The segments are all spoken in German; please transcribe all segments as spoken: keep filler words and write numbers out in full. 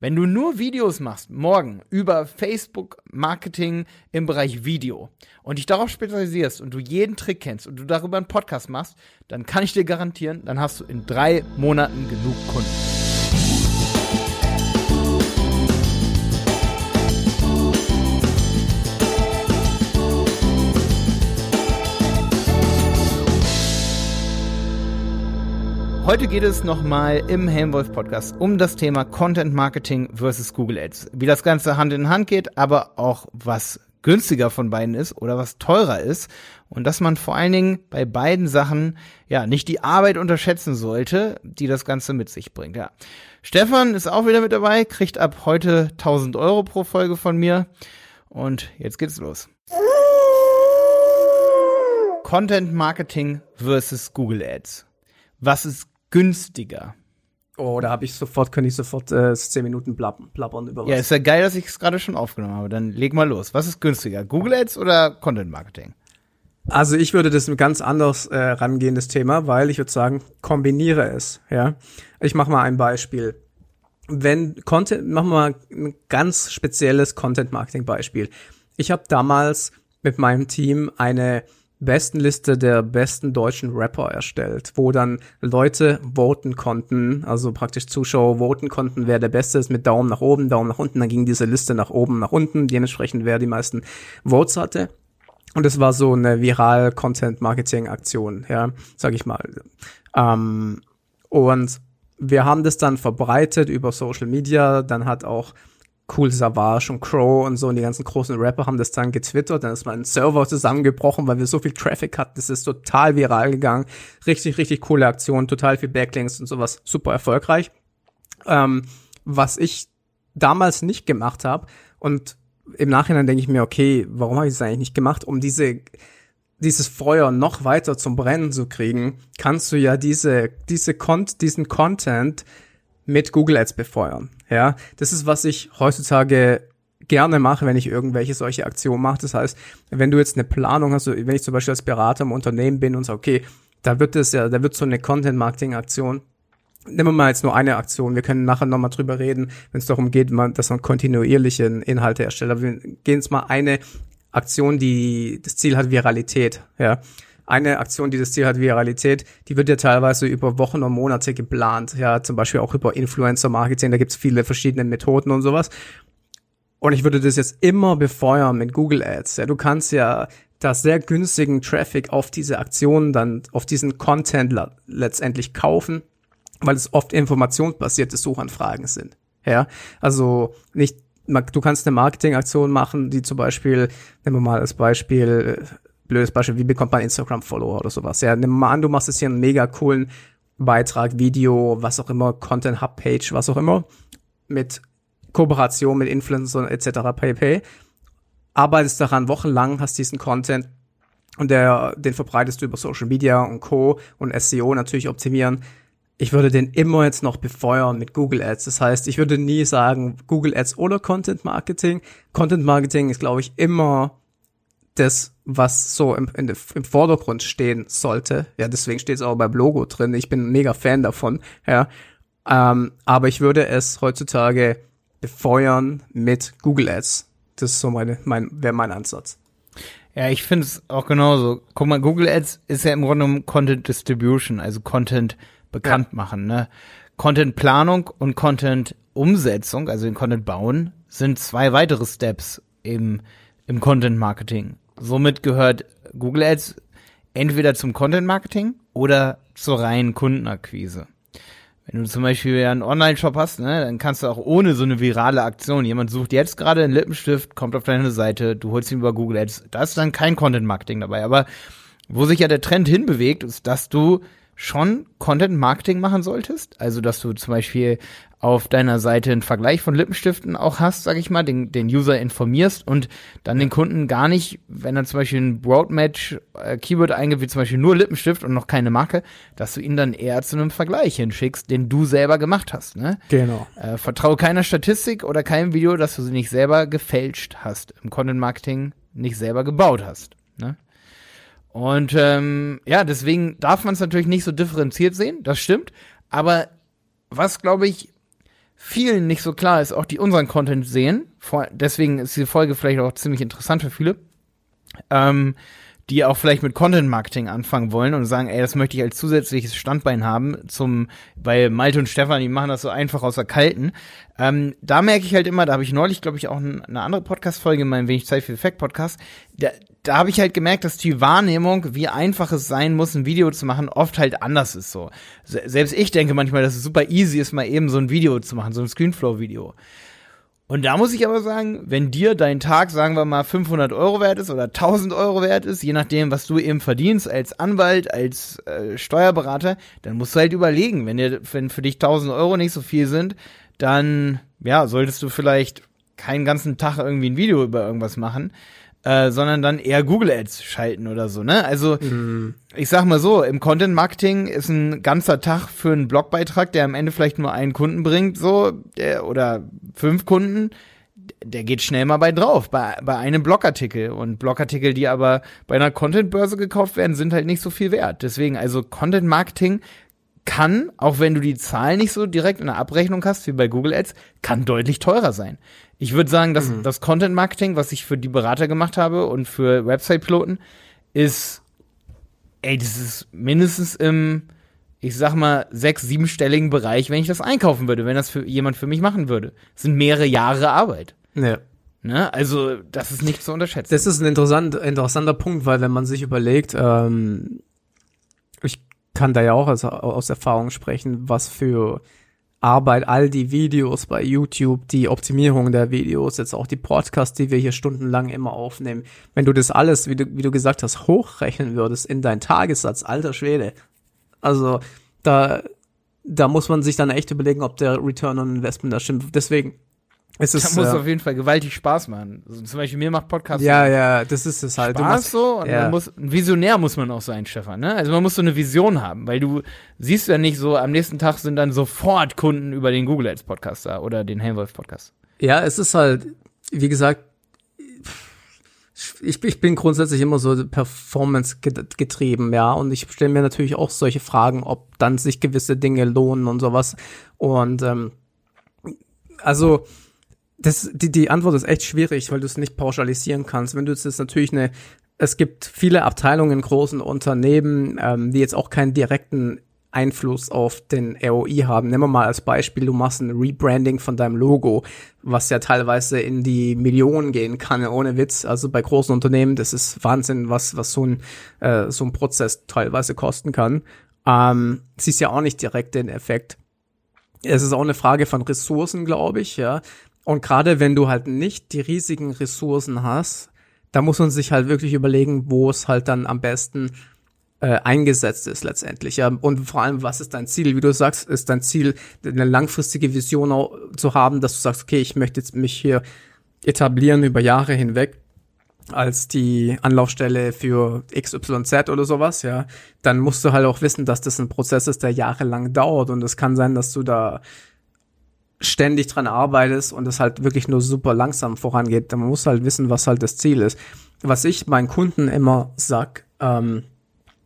Wenn du nur Videos machst, morgen über Facebook-Marketing im Bereich Video und dich darauf spezialisierst und du jeden Trick kennst und du darüber einen Podcast machst, dann kann ich dir garantieren, dann hast du in drei Monaten genug Kunden. Heute geht es nochmal im Helmwolf Podcast um das Thema Content Marketing versus Google Ads. Wie das Ganze Hand in Hand geht, aber auch was günstiger von beiden ist oder was teurer ist. Und dass man vor allen Dingen bei beiden Sachen ja nicht die Arbeit unterschätzen sollte, die das Ganze mit sich bringt. Ja. Stefan ist auch wieder mit dabei, kriegt ab heute tausend Euro pro Folge von mir. Und jetzt geht's los. Content Marketing versus Google Ads. Was ist günstiger? Oh, da habe ich sofort, könnte ich sofort äh, zehn Minuten blabbern, blabbern über was. Ja, ist ja geil, dass ich es gerade schon aufgenommen habe. Dann leg mal los. Was ist günstiger? Google Ads oder Content Marketing? Also ich würde das ganz anders äh, rangehen, das Thema, weil ich würde sagen, kombiniere es. Ja, ich mache mal ein Beispiel. Wenn Content, machen wir mal ein ganz spezielles Content Marketing Beispiel. Ich habe damals mit meinem Team eine Bestenliste der besten deutschen Rapper erstellt, wo dann Leute voten konnten, also praktisch Zuschauer voten konnten, wer der Beste ist, mit Daumen nach oben, Daumen nach unten, dann ging diese Liste nach oben, nach unten, dementsprechend wer die meisten Votes hatte. Und es war so eine Viral-Content-Marketing-Aktion, ja, sag ich mal. Ähm, und wir haben das dann verbreitet über Social Media, dann hat auch Kool Savas und Crow und so und die ganzen großen Rapper haben das dann getwittert, dann ist mein Server zusammengebrochen, weil wir so viel Traffic hatten, das ist total viral gegangen, richtig, richtig coole Aktion, total viel Backlinks und sowas, super erfolgreich. Ähm, was ich damals nicht gemacht habe und im Nachhinein denke ich mir, okay, warum habe ich das eigentlich nicht gemacht, um diese dieses Feuer noch weiter zum Brennen zu kriegen, kannst du ja diese, diese Cont- diesen Content mit Google Ads befeuern, ja. Das ist, was ich heutzutage gerne mache, wenn ich irgendwelche solche Aktionen mache. Das heißt, wenn du jetzt eine Planung hast, wenn ich zum Beispiel als Berater im Unternehmen bin und sage, okay, da wird es ja, da wird so eine Content-Marketing-Aktion. Nehmen wir mal jetzt nur eine Aktion. Wir können nachher nochmal drüber reden, wenn es darum geht, dass man kontinuierliche Inhalte erstellt. Aber wir gehen jetzt mal eine Aktion, die das Ziel hat, Viralität, ja. Eine Aktion, die das Ziel hat, Viralität, die wird ja teilweise über Wochen und Monate geplant. Ja, zum Beispiel auch über Influencer-Marketing, da gibt's viele verschiedene Methoden und sowas. Und ich würde das jetzt immer befeuern mit Google Ads. Ja, du kannst ja da sehr günstigen Traffic auf diese Aktionen dann, auf diesen Content la- letztendlich kaufen, weil es oft informationsbasierte Suchanfragen sind. Ja, also nicht, du kannst eine Marketingaktion machen, die zum Beispiel, nehmen wir mal als Beispiel, blödes Beispiel, wie bekommt man Instagram-Follower oder sowas? Ja, nimm mal an, du machst jetzt hier einen mega coolen Beitrag, Video, was auch immer, Content-Hub-Page, was auch immer, mit Kooperation mit Influencern et cetera pp. Arbeitest daran wochenlang, hast diesen Content und der, den verbreitest du über Social Media und Co. und S E O natürlich optimieren. Ich würde den immer jetzt noch befeuern mit Google Ads. Das heißt, ich würde nie sagen, Google Ads oder Content Marketing. Content Marketing ist, glaube ich, immer das, was so im, in, im Vordergrund stehen sollte. Ja, deswegen steht es auch beim Logo drin. Ich bin ein mega Fan davon. Ja, ähm, aber ich würde es heutzutage befeuern mit Google Ads. Das ist so meine, mein, wäre mein Ansatz. Ja, ich finde es auch genauso. Guck mal, Google Ads ist ja im Grunde um Content Distribution, also Content bekannt ja. machen, ne? Content Planung und Content Umsetzung, also den Content bauen, sind zwei weitere Steps im, im Content Marketing. Somit gehört Google Ads entweder zum Content-Marketing oder zur reinen Kundenakquise. Wenn du zum Beispiel einen Online-Shop hast, ne, dann kannst du auch ohne so eine virale Aktion, jemand sucht jetzt gerade einen Lippenstift, kommt auf deine Seite, du holst ihn über Google Ads. Da ist dann kein Content-Marketing dabei. Aber wo sich ja der Trend hinbewegt, ist, dass du schon Content-Marketing machen solltest. Also, dass du zum Beispiel auf deiner Seite einen Vergleich von Lippenstiften auch hast, sag ich mal, den, den User informierst und dann den Kunden gar nicht, wenn er zum Beispiel ein Broadmatch-Keyword eingibt, wie zum Beispiel nur Lippenstift und noch keine Marke, dass du ihn dann eher zu einem Vergleich hinschickst, den du selber gemacht hast, ne? Genau. Äh, vertraue keiner Statistik oder keinem Video, dass du sie nicht selber gefälscht hast, im Content-Marketing nicht selber gebaut hast, ne? Und ähm, ja, deswegen darf man es natürlich nicht so differenziert sehen, das stimmt, aber was, glaube ich, vielen nicht so klar ist, auch die unseren Content sehen, vor, deswegen ist diese Folge vielleicht auch ziemlich interessant für viele, ähm, die auch vielleicht mit Content Marketing anfangen wollen und sagen, ey, das möchte ich als zusätzliches Standbein haben zum, weil Malte und Stefan, die machen das so einfach aus der Kalten. Ähm, da merke ich halt immer, da habe ich neulich, glaube ich, auch eine andere Podcast-Folge in meinem Wenig Zeit für Effekt Podcast, da, da habe ich halt gemerkt, dass die Wahrnehmung, wie einfach es sein muss, ein Video zu machen, oft halt anders ist so. Selbst ich denke manchmal, dass es super easy ist, mal eben so ein Video zu machen, so ein Screenflow-Video. Und da muss ich aber sagen, wenn dir dein Tag, sagen wir mal, fünfhundert Euro wert ist oder tausend Euro wert ist, je nachdem, was du eben verdienst als Anwalt, als äh, Steuerberater, dann musst du halt überlegen, wenn dir, wenn für dich tausend Euro nicht so viel sind, dann, ja, solltest du vielleicht keinen ganzen Tag irgendwie ein Video über irgendwas machen, äh, sondern dann eher Google Ads schalten oder so, ne? Also, mhm. ich sag mal so, im Content Marketing ist ein ganzer Tag für einen Blogbeitrag, der am Ende vielleicht nur einen Kunden bringt, so, der, oder fünf Kunden, der geht schnell mal bei drauf, bei, bei einem Blogartikel. Und Blogartikel, die aber bei einer Content-Börse gekauft werden, sind halt nicht so viel wert. Deswegen, also Content Marketing kann, auch wenn du die Zahlen nicht so direkt in der Abrechnung hast, wie bei Google Ads, kann deutlich teurer sein. Ich würde sagen, dass mhm. das Content Marketing, was ich für die Berater gemacht habe und für Website-Piloten, ist, ey, das ist mindestens im, ich sag mal, sechs-, siebenstelligen Bereich, wenn ich das einkaufen würde, wenn das für jemand für mich machen würde. Das sind mehrere Jahre Arbeit. Ja. Ne? Also, das ist nicht zu unterschätzen. Das ist ein interessant, interessanter Punkt, weil wenn man sich überlegt, ähm, ich kann da ja auch aus, aus Erfahrung sprechen, was für Arbeit all die Videos bei YouTube, die Optimierung der Videos, jetzt auch die Podcasts, die wir hier stundenlang immer aufnehmen. Wenn du das alles, wie du, wie du gesagt hast, hochrechnen würdest in deinen Tagessatz, alter Schwede. Also, da, da muss man sich dann echt überlegen, ob der Return on Investment da stimmt. Deswegen ist es. Da muss äh, auf jeden Fall gewaltig Spaß machen. Also, zum Beispiel, mir macht Podcast. Ja, ja, das ist es halt. Spaß du machst, so. Und ja. man muss, ein Visionär muss man auch sein, Stefan, ne? Also, man muss so eine Vision haben, weil du siehst ja nicht so, am nächsten Tag sind dann sofort Kunden über den Google Ads Podcast da oder den Helmwolf Podcast. Ja, es ist halt, wie gesagt, Ich, ich bin grundsätzlich immer so Performance getrieben, ja, und ich stelle mir natürlich auch solche Fragen, ob dann sich gewisse Dinge lohnen und sowas. Und ähm, also das, die, die Antwort ist echt schwierig, weil du es nicht pauschalisieren kannst. Wenn du jetzt natürlich eine, es gibt viele Abteilungen in großen Unternehmen, ähm, die jetzt auch keinen direkten Einfluss auf den R O I haben. Nehmen wir mal als Beispiel, du machst ein Rebranding von deinem Logo, was ja teilweise in die Millionen gehen kann, ohne Witz. Also bei großen Unternehmen, das ist Wahnsinn, was was so ein äh, so ein Prozess teilweise kosten kann. Ähm, siehst ja auch nicht direkt den Effekt. Es ist auch eine Frage von Ressourcen, glaube ich, ja. Und gerade wenn du halt nicht die riesigen Ressourcen hast, da muss man sich halt wirklich überlegen, wo es halt dann am besten Äh, eingesetzt ist letztendlich, ja, und vor allem, was ist dein Ziel? Wie du sagst, ist dein Ziel, eine langfristige Vision auch zu haben, dass du sagst, okay, ich möchte jetzt mich hier etablieren über Jahre hinweg als die Anlaufstelle für X Y Z oder sowas, ja, dann musst du halt auch wissen, dass das ein Prozess ist, der jahrelang dauert, und es kann sein, dass du da ständig dran arbeitest und es halt wirklich nur super langsam vorangeht. Man muss halt wissen, was halt das Ziel ist. Was ich meinen Kunden immer sag, ähm,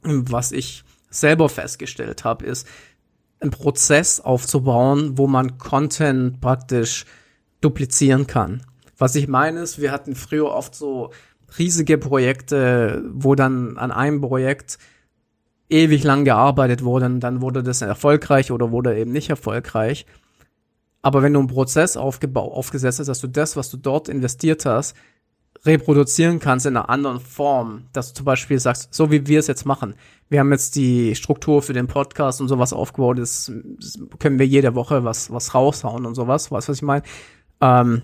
was ich selber festgestellt habe, ist, einen Prozess aufzubauen, wo man Content praktisch duplizieren kann. Was ich meine ist, wir hatten früher oft so riesige Projekte, wo dann an einem Projekt ewig lang gearbeitet wurde und dann wurde das erfolgreich oder wurde eben nicht erfolgreich. Aber wenn du einen Prozess aufgebaut, aufgesetzt hast, dass du das, was du dort investiert hast, reproduzieren kannst in einer anderen Form, dass du zum Beispiel sagst, so wie wir es jetzt machen, wir haben jetzt die Struktur für den Podcast und sowas aufgebaut, das können wir jede Woche was was raushauen und sowas, weißt du, was ich meine? Ähm,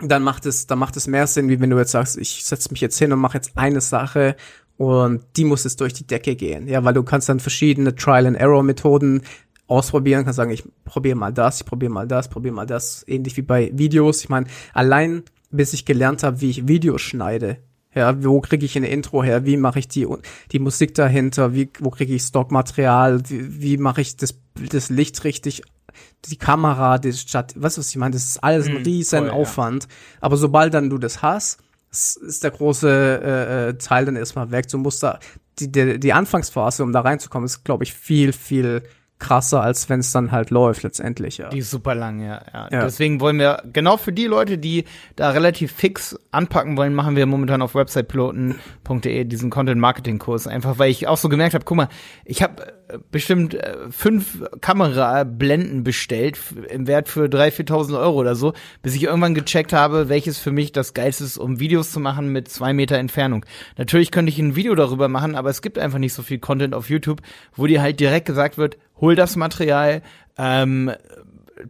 dann macht es dann macht es mehr Sinn, wie wenn du jetzt sagst, ich setze mich jetzt hin und mache jetzt eine Sache und die muss jetzt durch die Decke gehen, ja, weil du kannst dann verschiedene Trial-and-Error-Methoden ausprobieren, kannst sagen, ich probiere mal das, ich probiere mal das, probiere mal das, ähnlich wie bei Videos, ich meine, allein bis ich gelernt habe, wie ich Videos schneide. Ja, wo kriege ich ein Intro her? Wie mache ich die die Musik dahinter? Wie wo kriege ich Stockmaterial? Wie, wie mache ich das das Licht richtig? Die Kamera, das Stadt, was was ich meine, das ist alles ein riesen voll, Aufwand. Ja. Aber sobald dann du das hast, ist der große äh, Teil dann erstmal weg. Du musst da die die, die Anfangsphase, um da reinzukommen, ist, glaube ich, viel viel krasser, als wenn es dann halt läuft letztendlich. Ja. Die ist super lang, ja, ja. ja. Deswegen wollen wir, genau für die Leute, die da relativ fix anpacken wollen, machen wir momentan auf websitepiloten punkt de diesen Content-Marketing-Kurs. Einfach, weil ich auch so gemerkt habe, guck mal, ich habe bestimmt äh, fünf Kamerablenden bestellt im Wert für dreitausend, viertausend Euro oder so, bis ich irgendwann gecheckt habe, welches für mich das Geilste ist, um Videos zu machen mit zwei Meter Entfernung. Natürlich könnte ich ein Video darüber machen, aber es gibt einfach nicht so viel Content auf YouTube, wo dir halt direkt gesagt wird, hol das Material, ähm,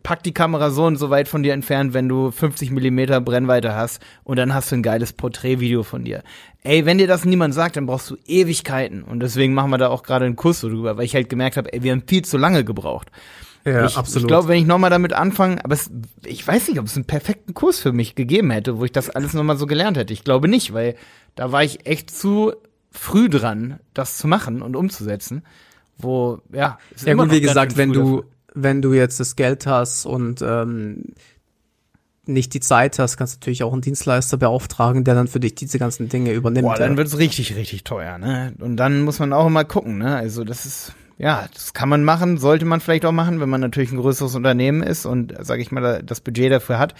pack die Kamera so und so weit von dir entfernt, wenn du fünfzig Millimeter Brennweite hast, und dann hast du ein geiles Porträtvideo von dir. Ey, wenn dir das niemand sagt, dann brauchst du Ewigkeiten, und deswegen machen wir da auch gerade einen Kurs drüber, weil ich halt gemerkt habe, ey, wir haben viel zu lange gebraucht. Ja, ich, absolut. Ich glaube, wenn ich nochmal damit anfange, aber es, ich weiß nicht, ob es einen perfekten Kurs für mich gegeben hätte, wo ich das alles nochmal so gelernt hätte. Ich glaube nicht, weil da war ich echt zu früh dran, das zu machen und umzusetzen, wo, ja. Ist ja immer gut, wie gesagt, wenn du, wenn du jetzt das Geld hast und ähm, nicht die Zeit hast, kannst du natürlich auch einen Dienstleister beauftragen, der dann für dich diese ganzen Dinge übernimmt. Boah, dann wird's richtig, richtig teuer, ne? Und dann muss man auch immer gucken, ne? Also das ist, ja, das kann man machen, sollte man vielleicht auch machen, wenn man natürlich ein größeres Unternehmen ist und, sag ich mal, das Budget dafür hat,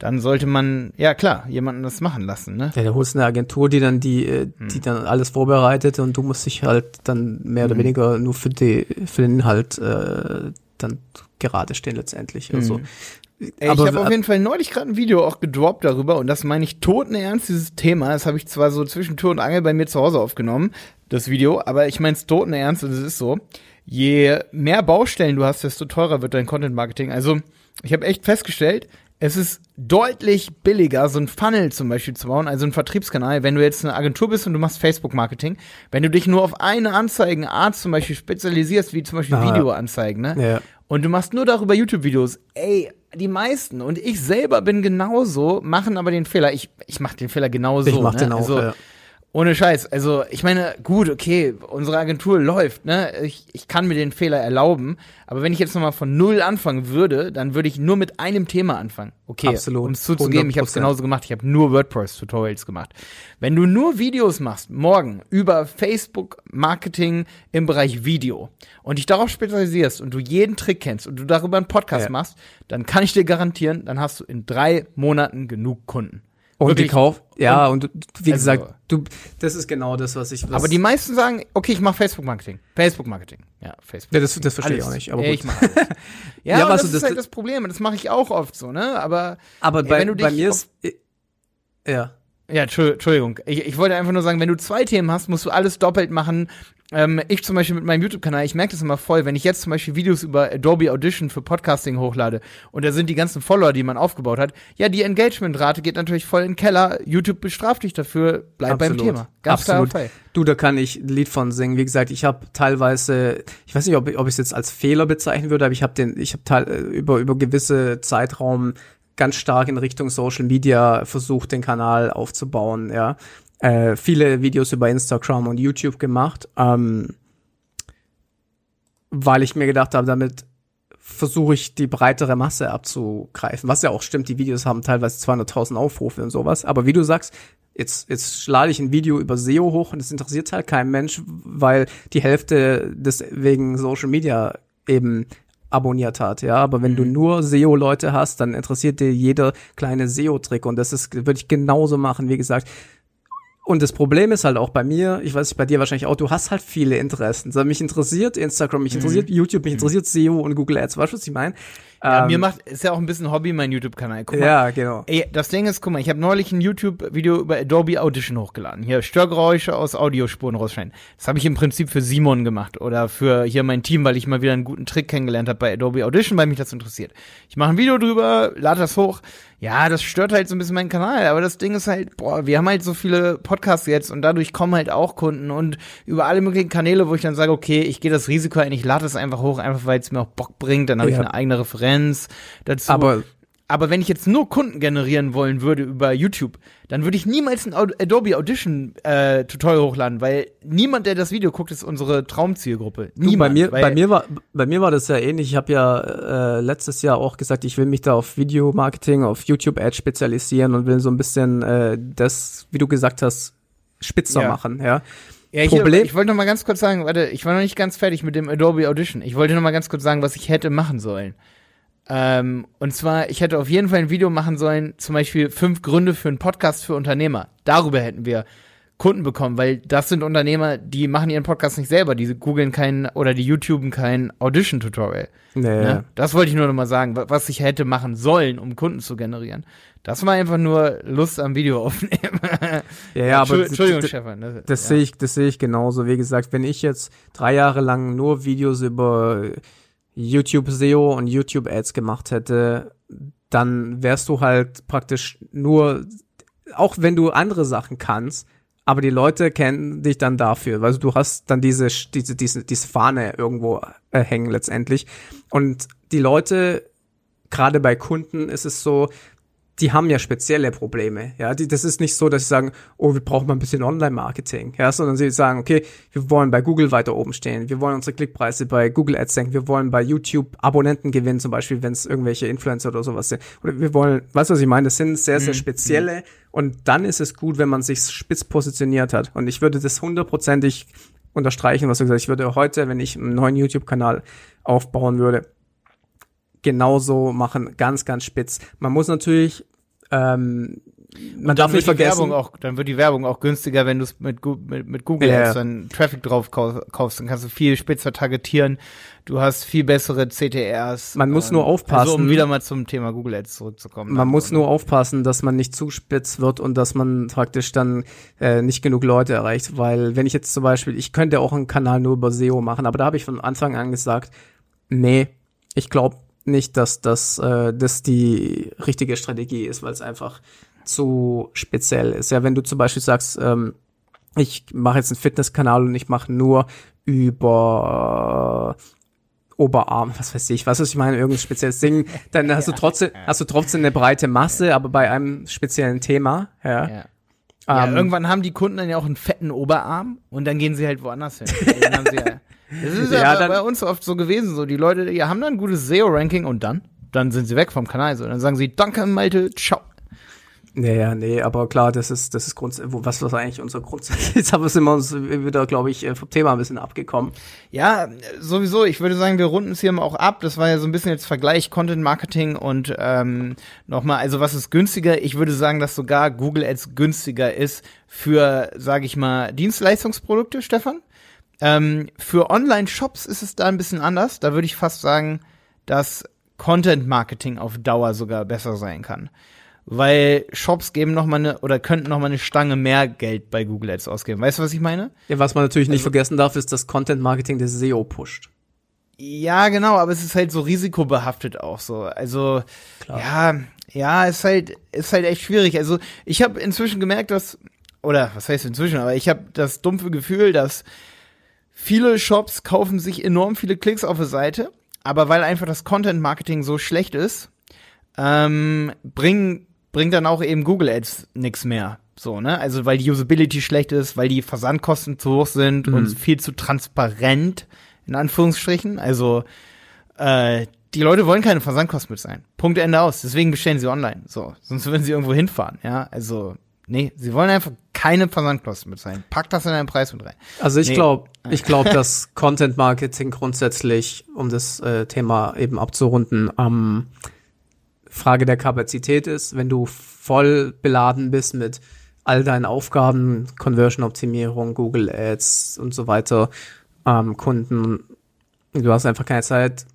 dann sollte man, ja klar, jemanden das machen lassen, ne? Ja, da holst du eine Agentur, die dann die, die hm. dann alles vorbereitet, und du musst dich halt dann mehr oder hm. weniger nur für die, für den Inhalt äh, dann gerade stehen letztendlich. Mhm. Also, ey, aber ich habe auf jeden Fall neulich gerade ein Video auch gedroppt darüber, und das meine ich toten Ernst, dieses Thema. Das habe ich zwar so zwischen Tür und Angel bei mir zu Hause aufgenommen, das Video, aber ich meine es toten Ernst, und es ist so, je mehr Baustellen du hast, desto teurer wird dein Content-Marketing. Also ich habe echt festgestellt, es ist deutlich billiger, so ein Funnel zum Beispiel zu bauen, also ein Vertriebskanal, wenn du jetzt eine Agentur bist und du machst Facebook-Marketing, wenn du dich nur auf eine Anzeigenart zum Beispiel spezialisierst, wie zum Beispiel ah. Videoanzeigen, ne? Ja. Und du machst nur darüber YouTube-Videos. Ey, die meisten, und ich selber bin genauso, machen aber den Fehler. Ich, ich mach den Fehler genauso. Ich mach ne? den auch, also, ja. Ohne Scheiß. Also, ich meine, gut, okay, unsere Agentur läuft, ne? Ich, ich kann mir den Fehler erlauben. Aber wenn ich jetzt nochmal von null anfangen würde, dann würde ich nur mit einem Thema anfangen. Okay, um es zuzugeben, ich habe es genauso gemacht. Ich habe nur WordPress-Tutorials gemacht. Wenn du nur Videos machst, morgen, über Facebook-Marketing im Bereich Video, und dich darauf spezialisierst und du jeden Trick kennst und du darüber einen Podcast ja. machst, dann kann ich dir garantieren, dann hast du in drei Monaten genug Kunden. Und wirklich? Die Kauf, ja, und, und wie also, gesagt, du, das ist genau das, was ich, was aber die meisten sagen, okay, ich mache Facebook-Marketing, Facebook-Marketing, ja, Facebook. Ja, das, das verstehe alles. Ich auch nicht, aber gut. Ja, ich mach alles. ja, ja aber das ist das, halt das Problem, das mache ich auch oft so, ne, aber, aber ey, bei, wenn du dich bei mir ist, ja. Ja, Entschuldigung, ich, ich wollte einfach nur sagen, wenn du zwei Themen hast, musst du alles doppelt machen. Ähm, ich zum Beispiel mit meinem YouTube-Kanal, ich merke das immer voll, wenn ich jetzt zum Beispiel Videos über Adobe Audition für Podcasting hochlade und da sind die ganzen Follower, die man aufgebaut hat, ja, die Engagement-Rate geht natürlich voll in den Keller, YouTube bestraft dich dafür, bleib Absolut. Beim Thema. Ganz Absolut. Klar. Du, da kann ich ein Lied von singen, wie gesagt, ich habe teilweise, ich weiß nicht, ob ich es jetzt als Fehler bezeichnen würde, aber ich habe den, ich habe über, über gewisse Zeitraum ganz stark in Richtung Social Media versucht, den Kanal aufzubauen, ja. Äh, viele Videos über Instagram und YouTube gemacht, ähm, weil ich mir gedacht habe, damit versuche ich, die breitere Masse abzugreifen, was ja auch stimmt, die Videos haben teilweise zweihunderttausend Aufrufe und sowas, aber wie du sagst, Jetzt, jetzt schlage ich ein Video über S E O hoch und das interessiert halt kein Mensch, weil die Hälfte deswegen Social Media eben abonniert hat, ja, aber wenn mhm. du nur S E O-Leute hast, dann interessiert dir jeder kleine S E O-Trick, und das ist, würde ich genauso machen, wie gesagt. Und das Problem ist halt auch bei mir, ich weiß nicht, bei dir wahrscheinlich auch, du hast halt viele Interessen. Also mich interessiert Instagram, mich interessiert mhm. YouTube, mich mhm. interessiert S E O und Google Ads, weißt du, was ich meine? Ja, ähm, mir macht, ist ja auch ein bisschen Hobby, mein YouTube-Kanal. Guck mal, ja, genau. Ey, das Ding ist, guck mal, ich habe neulich ein YouTube-Video über Adobe Audition hochgeladen. Hier, Störgeräusche aus Audiospuren rausschneiden. Das habe ich im Prinzip für Simon gemacht oder für hier mein Team, weil ich mal wieder einen guten Trick kennengelernt habe bei Adobe Audition, weil mich das interessiert. Ich mache ein Video drüber, lade das hoch. Ja, das stört halt so ein bisschen meinen Kanal, aber das Ding ist halt, boah, wir haben halt so viele Podcasts jetzt und dadurch kommen halt auch Kunden und über alle möglichen Kanäle, wo ich dann sage, okay, ich gehe das Risiko ein, ich lade das einfach hoch, einfach weil es mir auch Bock bringt, dann habe ja. ich eine eigene Referenz dazu. Aber, aber wenn ich jetzt nur Kunden generieren wollen würde über YouTube, dann würde ich niemals ein Adobe Audition äh, Tutorial hochladen, weil niemand, der das Video guckt, ist unsere Traumzielgruppe. Niemand. Du, bei mir, bei mir war, bei mir war das ja ähnlich. Ich habe ja äh, letztes Jahr auch gesagt, ich will mich da auf Video-Marketing, auf YouTube-Ads spezialisieren und will so ein bisschen äh, das, wie du gesagt hast, spitzer ja. machen. Ja. Ja, ich, Problem. Ich wollte noch mal ganz kurz sagen, warte, ich war noch nicht ganz fertig mit dem Adobe Audition. Ich wollte noch mal ganz kurz sagen, was ich hätte machen sollen. Ähm, und zwar, ich hätte auf jeden Fall ein Video machen sollen, zum Beispiel fünf Gründe für einen Podcast für Unternehmer. Darüber hätten wir Kunden bekommen, weil das sind Unternehmer, die machen ihren Podcast nicht selber, die googeln keinen oder die YouTuben kein Audition-Tutorial. Naja. Ne? Das wollte ich nur noch mal sagen, was ich hätte machen sollen, um Kunden zu generieren. Das war einfach nur Lust am Video aufnehmen. Ja, ja, aber Entschuldigung, das, Stefan. Das, das ja. sehe ich, das sehe ich genauso. Wie gesagt, wenn ich jetzt drei Jahre lang nur Videos über YouTube S E O und YouTube Ads gemacht hätte, dann wärst du halt praktisch nur, auch wenn du andere Sachen kannst, aber die Leute kennen dich dann dafür, weil du hast dann diese diese diese diese Fahne irgendwo äh, hängen letztendlich. Und die Leute, gerade bei Kunden ist es so, die haben ja spezielle Probleme. Ja, die, das ist nicht so, dass sie sagen, oh, wir brauchen mal ein bisschen Online-Marketing. Ja, sondern sie sagen, okay, wir wollen bei Google weiter oben stehen, wir wollen unsere Klickpreise bei Google Ads senken, wir wollen bei YouTube Abonnenten gewinnen, zum Beispiel, wenn es irgendwelche Influencer oder sowas sind. Oder wir wollen, weißt du, was ich meine? Das sind sehr, sehr spezielle. Mhm. Und dann ist es gut, wenn man sich spitz positioniert hat. Und ich würde das hundertprozentig unterstreichen, was du gesagt hast. Ich würde heute, wenn ich einen neuen YouTube-Kanal aufbauen würde, genauso machen, ganz, ganz spitz. Man muss natürlich, ähm, man darf nicht vergessen. Auch, dann wird die Werbung auch günstiger, wenn du es mit, mit, mit Google Ads yeah. dann Traffic drauf kaufst. Dann kannst du viel spitzer targetieren. Du hast viel bessere C T Rs. Man muss ähm, nur aufpassen. Also um wieder mal zum Thema Google Ads zurückzukommen. Man muss nur aufpassen, dass man nicht zu spitz wird und dass man praktisch dann äh, nicht genug Leute erreicht. Weil wenn ich jetzt zum Beispiel, ich könnte auch einen Kanal nur über S E O machen, aber da habe ich von Anfang an gesagt, nee, ich glaube nicht, dass das äh, das die richtige Strategie ist, weil es einfach zu speziell ist. Ja, wenn du zum Beispiel sagst, ähm, ich mache jetzt einen Fitnesskanal und ich mache nur über äh, Oberarm, was weiß ich, was ich meine, irgendein spezielles Ding, dann hast du trotzdem hast du trotzdem eine breite Masse, aber bei einem speziellen Thema, ja. ja. Ja, um, irgendwann haben die Kunden dann ja auch einen fetten Oberarm und dann gehen sie halt woanders hin. Dann haben sie ja, das ist ja, ja bei, bei uns oft so gewesen, so die Leute, die haben dann ein gutes S E O-Ranking und dann, dann sind sie weg vom Kanal. So, dann sagen sie, danke Malte, ciao. Naja, nee, aber klar, das ist, das ist Grund, was, was eigentlich unser Grundsatz ist. Aber sind wir uns wieder, glaube ich, vom Thema ein bisschen abgekommen. Ja, sowieso. Ich würde sagen, wir runden es hier mal auch ab. Das war ja so ein bisschen jetzt Vergleich Content Marketing und, ähm, nochmal, also was ist günstiger? Ich würde sagen, dass sogar Google Ads günstiger ist für, sage ich mal, Dienstleistungsprodukte, Stefan. Ähm, für Online-Shops ist es da ein bisschen anders. Da würde ich fast sagen, dass Content Marketing auf Dauer sogar besser sein kann. Weil Shops geben noch mal eine oder könnten noch mal eine Stange mehr Geld bei Google Ads ausgeben. Weißt du, was ich meine? Ja, was man natürlich nicht also, vergessen darf, ist, dass Content Marketing das S E O pusht. Ja, genau, aber es ist halt so risikobehaftet auch so. Also Klar. ja, ja, ist halt ist halt echt schwierig. Also, ich habe inzwischen gemerkt, dass oder was heißt inzwischen, aber ich habe das dumpfe Gefühl, dass viele Shops kaufen sich enorm viele Klicks auf eine Seite, aber weil einfach das Content Marketing so schlecht ist, ähm, bringen bringt dann auch eben Google Ads nix mehr. So, ne? Also, weil die Usability schlecht ist, weil die Versandkosten zu hoch sind mhm. und viel zu transparent, in Anführungsstrichen. Also, äh, die Leute wollen keine Versandkosten mit sein. Punkt, Ende, aus. Deswegen bestellen sie online. So. Sonst würden sie irgendwo hinfahren, ja? Also, nee, sie wollen einfach keine Versandkosten mit sein. Pack das in einen Preis mit rein. Also, ich nee. glaube, ich glaube, dass Content Marketing grundsätzlich, um das äh, Thema eben abzurunden, am, ähm, Frage der Kapazität ist, wenn du voll beladen bist mit all deinen Aufgaben, Conversion-Optimierung, Google Ads und so weiter, ähm, Kunden, du hast einfach keine Zeit,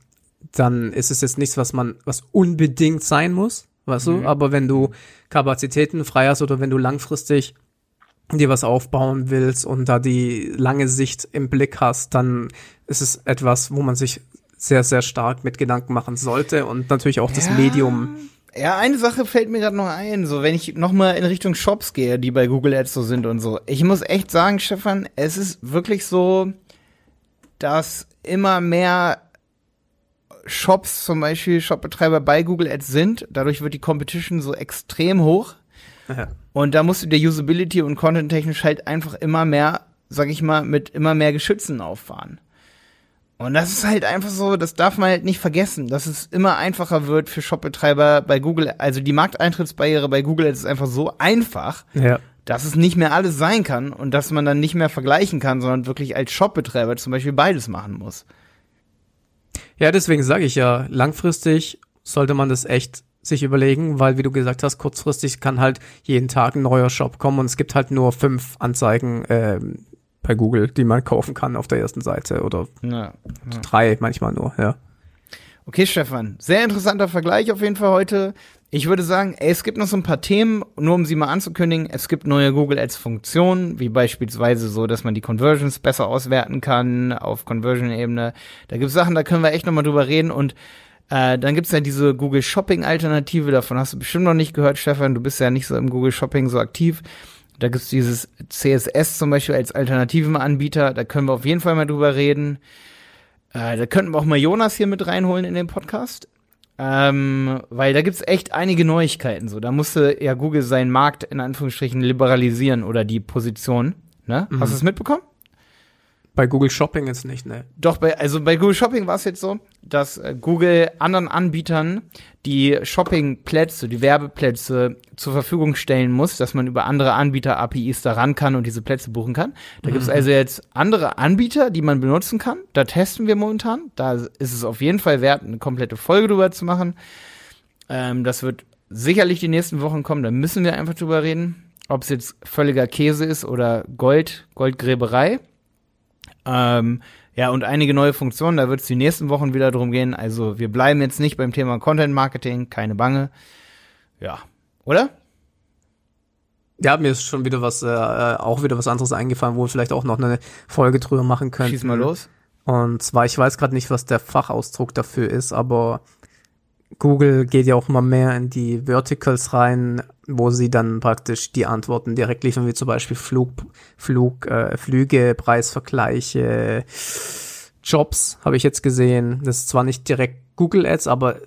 dann ist es jetzt nichts, was man, was unbedingt sein muss, weißt du, mhm. aber wenn du Kapazitäten frei hast oder wenn du langfristig dir was aufbauen willst und da die lange Sicht im Blick hast, dann ist es etwas, wo man sich sehr, sehr stark mit Gedanken machen sollte und natürlich auch ja, das Medium. Ja, eine Sache fällt mir gerade noch ein, so wenn ich nochmal in Richtung Shops gehe, die bei Google Ads so sind und so. Ich muss echt sagen, Stefan, es ist wirklich so, dass immer mehr Shops, zum Beispiel Shopbetreiber bei Google Ads sind. Dadurch wird die Competition so extrem hoch. Aha. Und da musst du dir Usability und Content-technisch halt einfach immer mehr, sag ich mal, mit immer mehr Geschützen auffahren. Und das ist halt einfach so, das darf man halt nicht vergessen, dass es immer einfacher wird für Shopbetreiber bei Google. Also die Markteintrittsbarriere bei Google Ads ist einfach so einfach, ja. dass es nicht mehr alles sein kann und dass man dann nicht mehr vergleichen kann, sondern wirklich als Shop-Betreiber zum Beispiel beides machen muss. Ja, deswegen sage ich ja, langfristig sollte man das echt sich überlegen, weil, wie du gesagt hast, kurzfristig kann halt jeden Tag ein neuer Shop kommen und es gibt halt nur fünf Anzeigen äh, bei Google, die man kaufen kann auf der ersten Seite oder ja, ja. drei manchmal nur, ja. Okay, Stefan, sehr interessanter Vergleich auf jeden Fall heute. Ich würde sagen, ey, es gibt noch so ein paar Themen, nur um sie mal anzukündigen. Es gibt neue Google Ads Funktionen, wie beispielsweise so, dass man die Conversions besser auswerten kann auf Conversion-Ebene. Da gibt es Sachen, da können wir echt nochmal drüber reden und Äh, dann gibt's ja diese Google Shopping Alternative, davon hast du bestimmt noch nicht gehört, Stefan, du bist ja nicht so im Google Shopping so aktiv. Da gibt's dieses C S S zum Beispiel als alternativen Anbieter, da können wir auf jeden Fall mal drüber reden. Äh, da könnten wir auch mal Jonas hier mit reinholen in den Podcast, ähm, weil da gibt's echt einige Neuigkeiten so. Da musste ja Google seinen Markt in Anführungsstrichen liberalisieren oder die Position, ne? Mhm. Hast du es mitbekommen? Bei Google Shopping jetzt nicht, ne? Doch, bei, also bei Google Shopping war es jetzt so, dass Google anderen Anbietern die Shoppingplätze, die Werbeplätze zur Verfügung stellen muss, dass man über andere Anbieter-A P Is da ran kann und diese Plätze buchen kann. Da mhm. gibt es also jetzt andere Anbieter, die man benutzen kann. Da testen wir momentan. Da ist es auf jeden Fall wert, eine komplette Folge drüber zu machen. Ähm, das wird sicherlich die nächsten Wochen kommen. Da müssen wir einfach drüber reden, ob es jetzt völliger Käse ist oder Gold, Goldgräberei. Ähm, ja, und einige neue Funktionen, da wird es die nächsten Wochen wieder drum gehen. Also wir bleiben jetzt nicht beim Thema Content Marketing, keine Bange. Ja, oder? Ja, mir ist schon wieder was, äh, auch wieder was anderes eingefallen, wo wir vielleicht auch noch eine Folge drüber machen könnten. Schieß mal los. Und zwar, ich weiß gerade nicht, was der Fachausdruck dafür ist, aber Google geht ja auch immer mehr in die Verticals rein, wo sie dann praktisch die Antworten direkt liefern, wie zum Beispiel Flug, Flug, äh, Flüge, Preisvergleiche, Jobs, habe ich jetzt gesehen. Das ist zwar nicht direkt Google Ads, aber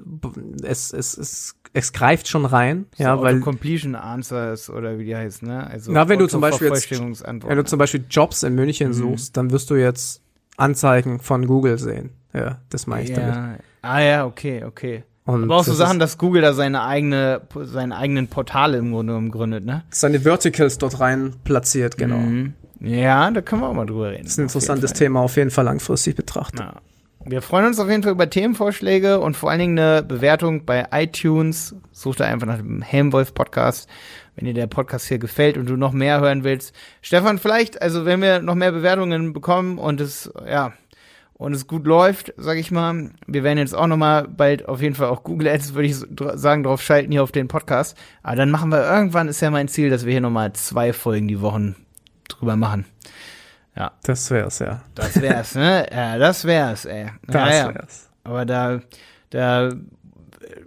es, es, es, es greift schon rein. So ja, weil Completion Answers oder wie die heißt, ne? Also na, wenn du zum Beispiel jetzt, wenn du zum Beispiel Jobs in München mhm. suchst, dann wirst du jetzt Anzeigen von Google sehen. Ja, das meine ich ja. damit. Ah ja, okay, okay. Und aber auch so Sachen, dass Google da seine eigene, seine eigenen Portale im Grunde genommen gründet, ne? Seine Verticals dort rein platziert, genau. Mhm. Ja, da können wir auch mal drüber reden. Das ist ein interessantes Thema, auf jeden Fall langfristig betrachtet. Ja. Wir freuen uns auf jeden Fall über Themenvorschläge und vor allen Dingen eine Bewertung bei iTunes. Sucht da einfach nach dem Helmwolf Podcast, wenn dir der Podcast hier gefällt und du noch mehr hören willst. Stefan, vielleicht, also wenn wir noch mehr Bewertungen bekommen und es, ja, und es gut läuft, sag ich mal, wir werden jetzt auch nochmal bald auf jeden Fall auch Google Ads, würde ich sagen, drauf schalten hier auf den Podcast. Aber dann machen wir irgendwann, ist ja mein Ziel, dass wir hier nochmal zwei Folgen die Woche drüber machen. Ja. Das wär's, ja. Das wär's, ne? Ja, das wär's, ey. Das naja. wär's. Aber da, da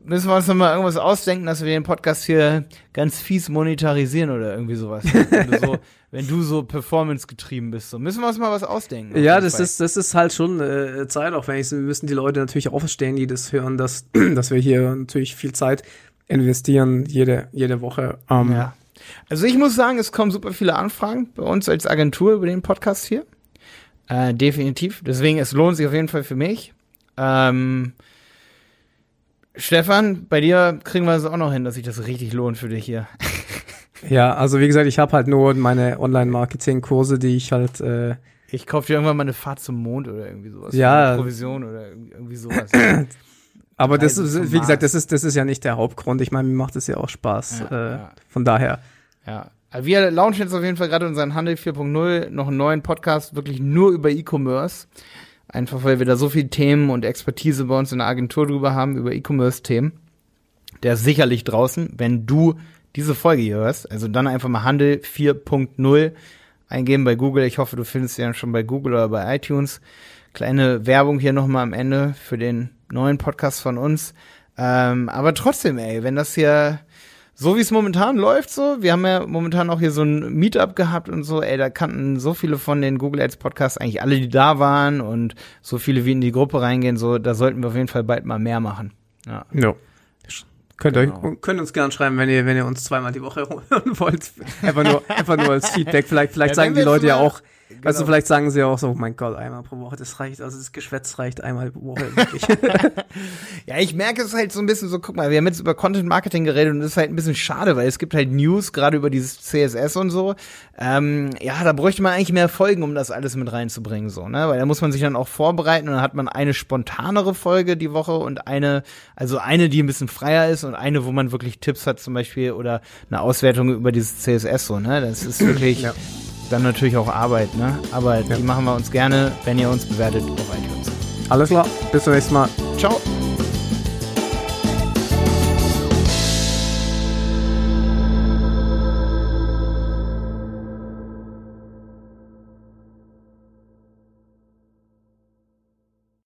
müssen wir uns nochmal irgendwas ausdenken, dass wir den Podcast hier ganz fies monetarisieren oder irgendwie sowas. Wenn du so, wenn du so performancegetrieben bist, so müssen wir uns mal was ausdenken. Ja, das ist, das ist halt schon äh, zeitaufwendig. Wir müssen die Leute natürlich auch verstehen, die das hören, dass, dass wir hier natürlich viel Zeit investieren, jede, jede Woche. Ähm, ja. Also ich muss sagen, es kommen super viele Anfragen bei uns als Agentur über den Podcast hier. Äh, definitiv. Deswegen, es lohnt sich auf jeden Fall für mich. Ähm, Stefan, bei dir kriegen wir es auch noch hin, dass sich das richtig lohnt für dich hier. Ja, also wie gesagt, ich habe halt nur meine Online-Marketing-Kurse, die ich halt äh ich kaufe dir irgendwann mal eine Fahrt zum Mond oder irgendwie sowas. Ja. Eine Provision oder irgendwie sowas. Aber das ist, wie gesagt, das ist, das ist ja nicht der Hauptgrund. Ich meine, mir macht es ja auch Spaß. Ja, äh, ja. Von daher. Ja. Wir launchen jetzt auf jeden Fall gerade unseren Handel vier Punkt null, noch einen neuen Podcast, wirklich nur über E-Commerce. Einfach, weil wir da so viele Themen und Expertise bei uns in der Agentur drüber haben, über E-Commerce-Themen. Der ist sicherlich draußen, wenn du diese Folge hier hörst. Also dann einfach mal Handel vier Punkt null eingeben bei Google. Ich hoffe, du findest den schon bei Google oder bei iTunes. Kleine Werbung hier nochmal am Ende für den neuen Podcast von uns. Ähm, aber trotzdem, ey, wenn das hier so wie es momentan läuft, so, wir haben ja momentan auch hier so ein Meetup gehabt und so, ey, da kannten so viele von den Google Ads Podcasts, eigentlich alle, die da waren und so viele, wie in die Gruppe reingehen, so, da sollten wir auf jeden Fall bald mal mehr machen. Ja. No. Könnt, genau. euch, könnt uns gerne schreiben, wenn ihr, wenn ihr uns zweimal die Woche hören wollt. Einfach nur, einfach nur als Feedback. Vielleicht, vielleicht ja, sagen die Leute mal, ja auch, Genau. Also vielleicht sagen sie ja auch so, oh mein Gott, einmal pro Woche, das reicht, also das Geschwätz reicht einmal pro Woche wirklich. Ja, ich merke es halt so ein bisschen so, guck mal, wir haben jetzt über Content Marketing geredet und das ist halt ein bisschen schade, weil es gibt halt News, gerade über dieses C S S und so. Ähm, ja, da bräuchte man eigentlich mehr Folgen, um das alles mit reinzubringen, so, ne? Weil da muss man sich dann auch vorbereiten und dann hat man eine spontanere Folge die Woche und eine, also eine, die ein bisschen freier ist und eine, wo man wirklich Tipps hat zum Beispiel oder eine Auswertung über dieses C S S, so, ne? Das ist wirklich... Ja. Dann natürlich auch Arbeit, ne? Aber die ja. machen wir uns gerne, wenn ihr uns bewertet auf iTunes. Alles klar, bis zum nächsten Mal. Ciao.